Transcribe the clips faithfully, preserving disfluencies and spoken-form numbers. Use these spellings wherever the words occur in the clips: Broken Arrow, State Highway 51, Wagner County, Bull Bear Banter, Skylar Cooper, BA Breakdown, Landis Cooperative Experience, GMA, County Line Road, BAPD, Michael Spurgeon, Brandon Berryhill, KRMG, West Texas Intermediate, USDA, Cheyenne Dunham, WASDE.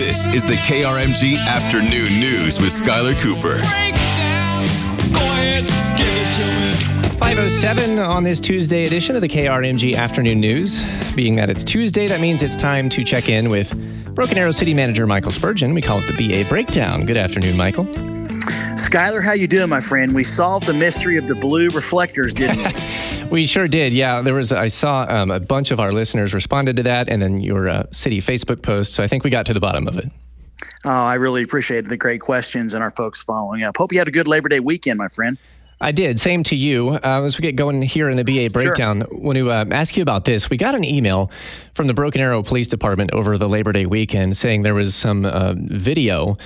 This is the K R M G Afternoon News with Skylar Cooper. Breakdown. Go ahead, give it to me. five oh seven on this Tuesday edition of the K R M G Afternoon News. Being that it's Tuesday, that means it's time to check in with Broken Arrow City Manager Michael Spurgeon. We call it the B A Breakdown. Good afternoon, Michael. Skylar, how you doing, my friend? We solved the mystery of the blue reflectors, didn't we? We sure did, yeah. There was I saw um, a bunch of our listeners responded to that, and then your uh, city Facebook post, so I think we got to the bottom of it. Oh, I really appreciated the great questions and our folks following up. Hope you had a good Labor Day weekend, my friend. I did. Same to you. Uh, as we get going here in the B A Breakdown, sure. want to uh, ask you about this. We got an email from the Broken Arrow Police Department over the Labor Day weekend saying there was some uh, video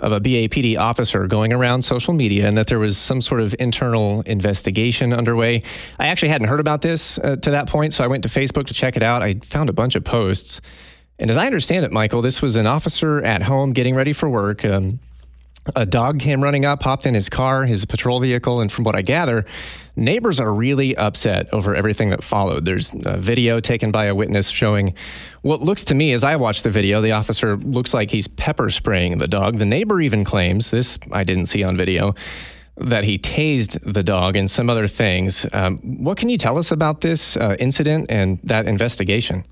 of a B A P D officer going around social media and that there was some sort of internal investigation underway. I actually hadn't heard about this uh, to that point, so I went to Facebook to check it out. I found a bunch of posts. And as I understand it, Michael, this was an officer at home getting ready for work. Um, A dog came running up, hopped in his car, his patrol vehicle, and from what I gather, neighbors are really upset over everything that followed. There's a video taken by a witness showing what looks to me, as I watch the video, the officer looks like he's pepper spraying the dog. The neighbor even claims, this I didn't see on video, that he tased the dog and some other things. Um, what can you tell us about this uh, incident and that investigation?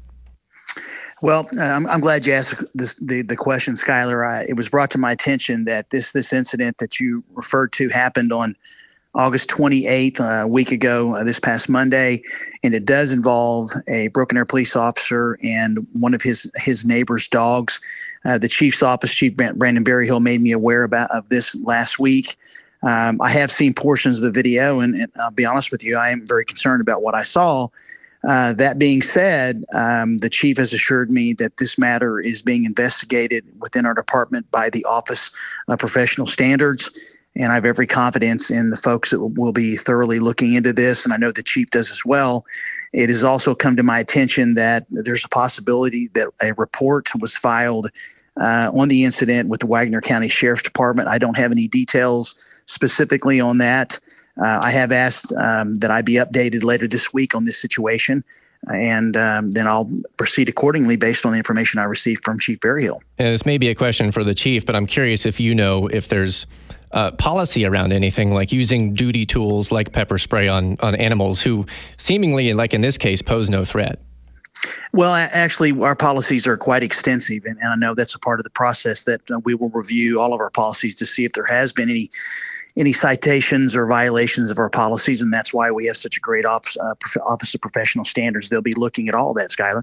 Well, uh, I'm, I'm glad you asked this, the, the question, Skylar. I, it was brought to my attention that this this incident that you referred to happened on August twenty-eighth, uh, a week ago, uh, this past Monday, and it does involve a Broken Arrow police officer and one of his his neighbor's dogs. Uh, the chief's office, Chief Brandon Berryhill, made me aware about of this last week. Um, I have seen portions of the video, and, and I'll be honest with you, I am very concerned about what I saw. Uh, that being said, um, the chief has assured me that this matter is being investigated within our department by the Office of Professional Standards, and I have every confidence in the folks that will be thoroughly looking into this, and I know the chief does as well. It has also come to my attention that there's a possibility that a report was filed uh, on the incident with the Wagner County Sheriff's Department. I don't have any details specifically on that. Uh, I have asked um, that I be updated later this week on this situation, and um, then I'll proceed accordingly based on the information I received from Chief Berryhill. And this may be a question for the chief, but I'm curious if you know if there's uh, policy around anything like using duty tools like pepper spray on, on animals who seemingly, like in this case, pose no threat. Well, actually, our policies are quite extensive, and, and I know that's a part of the process that uh, we will review all of our policies to see if there has been any any citations or violations of our policies, and that's why we have such a great office, uh, Office of Professional Standards. They'll be looking at all that, Skylar,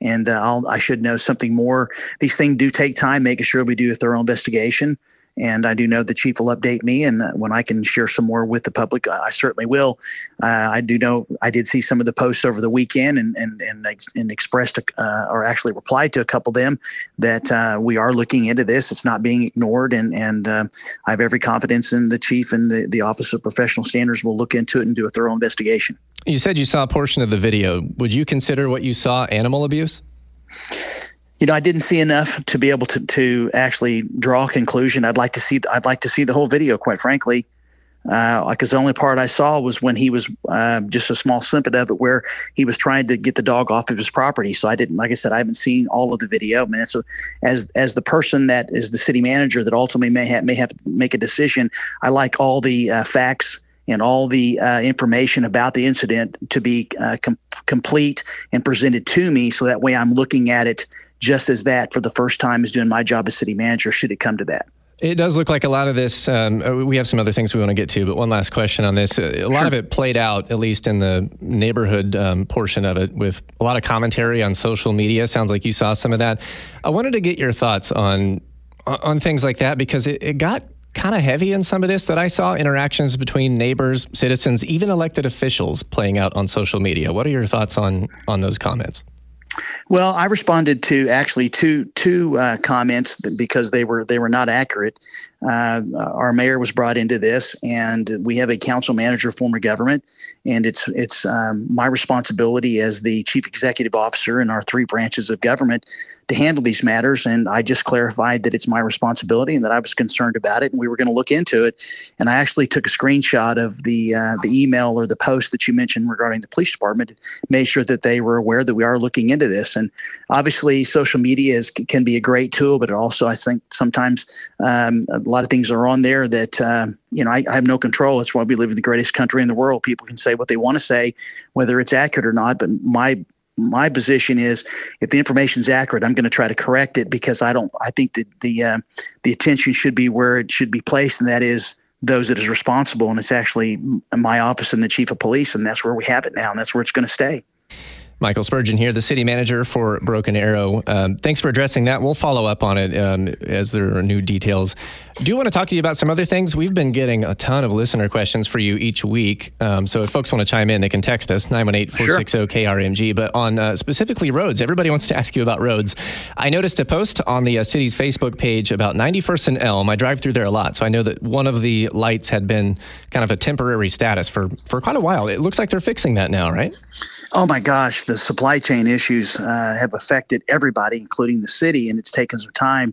and uh, I'll, I should know something more. These things do take time, making sure we do a thorough investigation, and I do know the chief will update me, and when I can share some more with the public, I certainly will. Uh, I do know I did see some of the posts over the weekend and and and, and expressed uh, or actually replied to a couple of them that uh, we are looking into this. It's not being ignored, and, and uh, I have every confidence in the chief and the, the Office of Professional Standards will look into it and do a thorough investigation. You said you saw a portion of the video. Would you consider what you saw animal abuse? You know, I didn't see enough to be able to, to actually draw a conclusion. I'd like to see I'd like to see the whole video, quite frankly, because uh, the only part I saw was when he was uh, just a small snippet of it where he was trying to get the dog off of his property. So I didn't, like I said, I haven't seen all of the video. I mean, so as as the person that is the city manager that ultimately may have may have to make a decision, I like all the uh, facts and all the uh, information about the incident to be uh, com- complete and presented to me, so that way I'm looking at it just as that for the first time is doing my job as city manager, should it come to that. It does look like a lot of this, um, we have some other things we want to get to, but one last question on this. A lot of it played out, at least in the neighborhood um, portion of it, with a lot of commentary on social media. Sounds like you saw some of that. I wanted to get your thoughts on on things like that, because it, it got kind of heavy in some of this that I saw, interactions between neighbors, citizens, even elected officials playing out on social media. What are your thoughts on on those comments? Well, I responded to actually two two uh, comments because they were they were not accurate. Uh, our mayor was brought into this, and we have a council manager form of government, and it's it's um, my responsibility as the chief executive officer in our three branches of government to handle these matters. And I just clarified that it's my responsibility and that I was concerned about it, and we were going to look into it. And I actually took a screenshot of the uh, the email or the post that you mentioned regarding the police department, made sure that they were aware that we are looking into this. And obviously, social media is can be a great tool, but it also, I think, sometimes um, a lot of things are on there that um, you know I, I have no control. That's why we live in the greatest country in the world. People can say what they want to say, whether it's accurate or not. But my my position is, if the information is accurate, I'm going to try to correct it, because I don't. I think that the uh, the attention should be where it should be placed, and that is those that is responsible. And it's actually my office and the chief of police, and that's where we have it now, and that's where it's going to stay. Michael Spurgeon here, the city manager for Broken Arrow. Um, thanks for addressing that. We'll follow up on it um, as there are new details. Do want to talk to you about some other things. We've been getting a ton of listener questions for you each week. Um, so if folks want to chime in, they can text us, nine one eight, four six zero, K R M G. But on uh, specifically roads, everybody wants to ask you about roads. I noticed a post on the uh, city's Facebook page about ninety-first and Elm. I drive through there a lot, so I know that one of the lights had been kind of a temporary status for, for quite a while. It looks like they're fixing that now, right? Oh my gosh, the supply chain issues uh, have affected everybody, including the city, and it's taken some time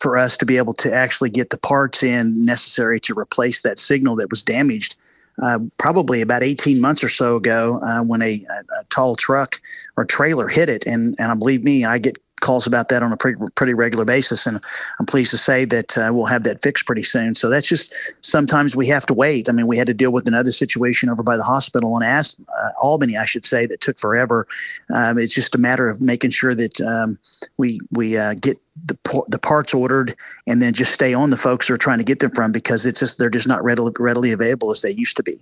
for us to be able to actually get the parts in necessary to replace that signal that was damaged uh, probably about eighteen months or so ago uh, when a, a tall truck or trailer hit it. And, and I believe me, I get calls about that on a pretty, pretty regular basis, and I'm pleased to say that uh, we'll have that fixed pretty soon. So that's just, sometimes we have to wait. I mean, we had to deal with another situation over by the hospital in As- uh, Albany, I should say, that took forever. Um, it's just a matter of making sure that um, we we uh, get the por- the parts ordered, and then just stay on the folks who are trying to get them from, because it's just they're just not readily readily available as they used to be.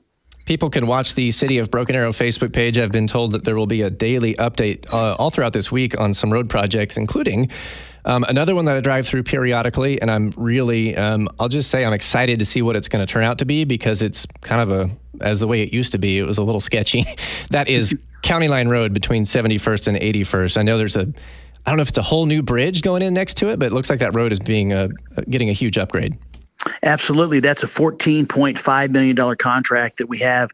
People can watch the City of Broken Arrow Facebook page. I've been told that there will be a daily update uh, all throughout this week on some road projects, including um, another one that I drive through periodically. And I'm really, um, I'll just say I'm excited to see what it's going to turn out to be, because it's kind of a, as the way it used to be, it was a little sketchy. That is County Line Road between seventy-first and eighty-first. I know there's a, I don't know if it's a whole new bridge going in next to it, but it looks like that road is being uh, getting a huge upgrade. Absolutely. That's a fourteen point five million dollars contract that we have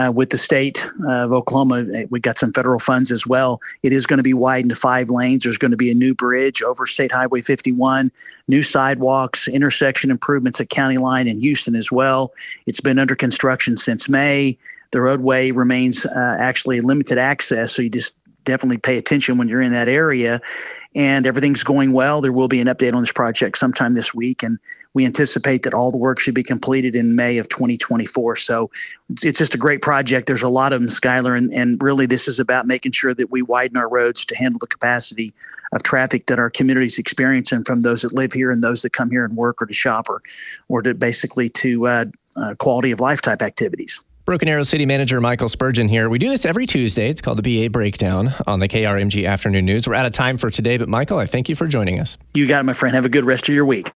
uh, with the state of Oklahoma. We got some federal funds as well. It is going to be widened to five lanes. There's going to be a new bridge over State Highway fifty-one, new sidewalks, intersection improvements at County Line in Houston as well. It's been under construction since May. The roadway remains uh, actually limited access, so you just definitely pay attention when you're in that area. And everything's going well. There will be an update on this project sometime this week, and we anticipate that all the work should be completed in May of twenty twenty-four. So it's just a great project. There's a lot of them, Skylar, and, and really this is about making sure that we widen our roads to handle the capacity of traffic that our communities experience, and from those that live here and those that come here and work or to shop or, or to basically to uh, uh, quality of life type activities. Broken Arrow City Manager Michael Spurgeon here. We do this every Tuesday. It's called the B A Breakdown on the K R M G Afternoon News. We're out of time for today, but Michael, I thank you for joining us. You got it, my friend. Have a good rest of your week.